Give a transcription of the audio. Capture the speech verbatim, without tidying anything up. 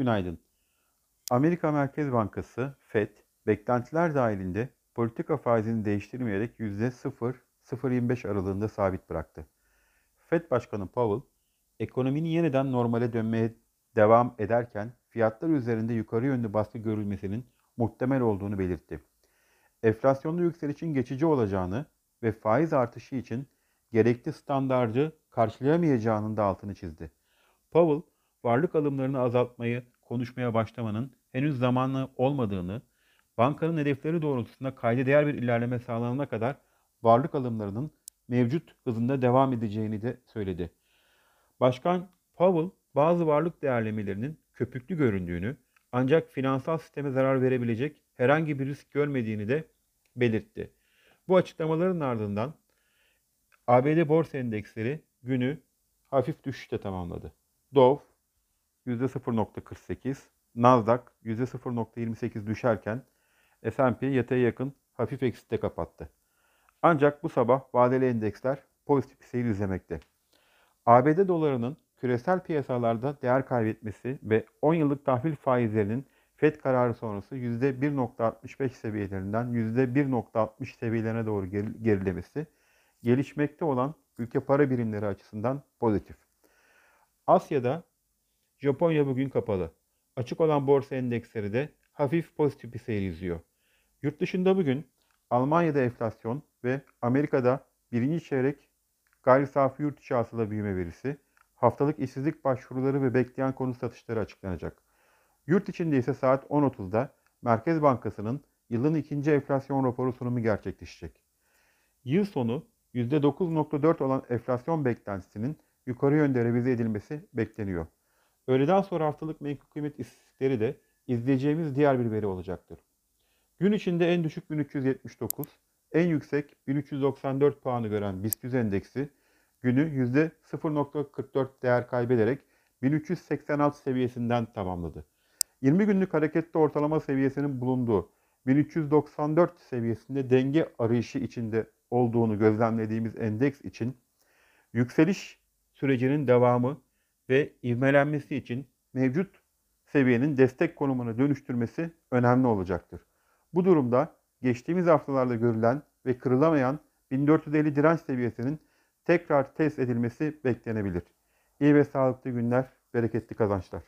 Günaydın. Amerika Merkez Bankası F E D beklentiler dahilinde politika faizini değiştirmeyerek yüzde sıfır nokta sıfır yirmi beş aralığında sabit bıraktı. F E D Başkanı Powell, ekonominin yeniden normale dönmeye devam ederken fiyatlar üzerinde yukarı yönlü baskı görülmesinin muhtemel olduğunu belirtti. Enflasyonda yükselişin geçici olacağını ve faiz artışı için gerekli standardı karşılayamayacağının da altını çizdi. Powell, varlık alımlarını azaltmayı konuşmaya başlamanın henüz zamanlı olmadığını, bankanın hedefleri doğrultusunda kayda değer bir ilerleme sağlanana kadar varlık alımlarının mevcut hızında devam edeceğini de söyledi. Başkan Powell, bazı varlık değerlemelerinin köpüklü göründüğünü, ancak finansal sisteme zarar verebilecek herhangi bir risk görmediğini de belirtti. Bu açıklamaların ardından A B D borsa endeksleri günü hafif düşüşte tamamladı. Dow yüzde sıfır nokta kırk sekiz, Nasdaq yüzde sıfır nokta yirmi sekiz düşerken S and P yataya yakın hafif eksite kapattı. Ancak bu sabah vadeli endeksler pozitif seyir izlemekte. A B D dolarının küresel piyasalarda değer kaybetmesi ve on yıllık tahvil faizlerinin F E D kararı sonrası yüzde bir nokta altmış beş seviyelerinden yüzde bir nokta altmış seviyelerine doğru gerilemesi, gelişmekte olan ülke para birimleri açısından pozitif. Asya'da Japonya bugün kapalı. Açık olan borsa endeksleri de hafif pozitif bir seyir izliyor. Yurt dışında bugün Almanya'da enflasyon ve Amerika'da birinci çeyrek gayri safi yurt içi hasıla büyüme verisi, haftalık işsizlik başvuruları ve bekleyen konut satışları açıklanacak. Yurt içinde ise saat on otuzda Merkez Bankası'nın yılın ikinci enflasyon raporu sunumu gerçekleşecek. Yıl sonu yüzde dokuz nokta dört olan enflasyon beklentisinin yukarı yönde revize edilmesi bekleniyor. Öğleden sonra haftalık menkul kıymet istatistikleri de izleyeceğimiz diğer bir veri olacaktır. Gün içinde en düşük bin üç yüz yetmiş dokuz, en yüksek bin üç yüz doksan dört puanı gören BIST endeksi günü yüzde sıfır nokta kırk dört değer kaybederek bin üç yüz seksen altı seviyesinden tamamladı. yirmi günlük hareketli ortalama seviyesinin bulunduğu bin üç yüz doksan dört seviyesinde denge arayışı içinde olduğunu gözlemlediğimiz endeks için yükseliş sürecinin devamı ve ivmelenmesi için mevcut seviyenin destek konumuna dönüştürmesi önemli olacaktır. Bu durumda geçtiğimiz haftalarda görülen ve kırılamayan bin dört yüz elli direnç seviyesinin tekrar test edilmesi beklenebilir. İyi ve sağlıklı günler, bereketli kazançlar.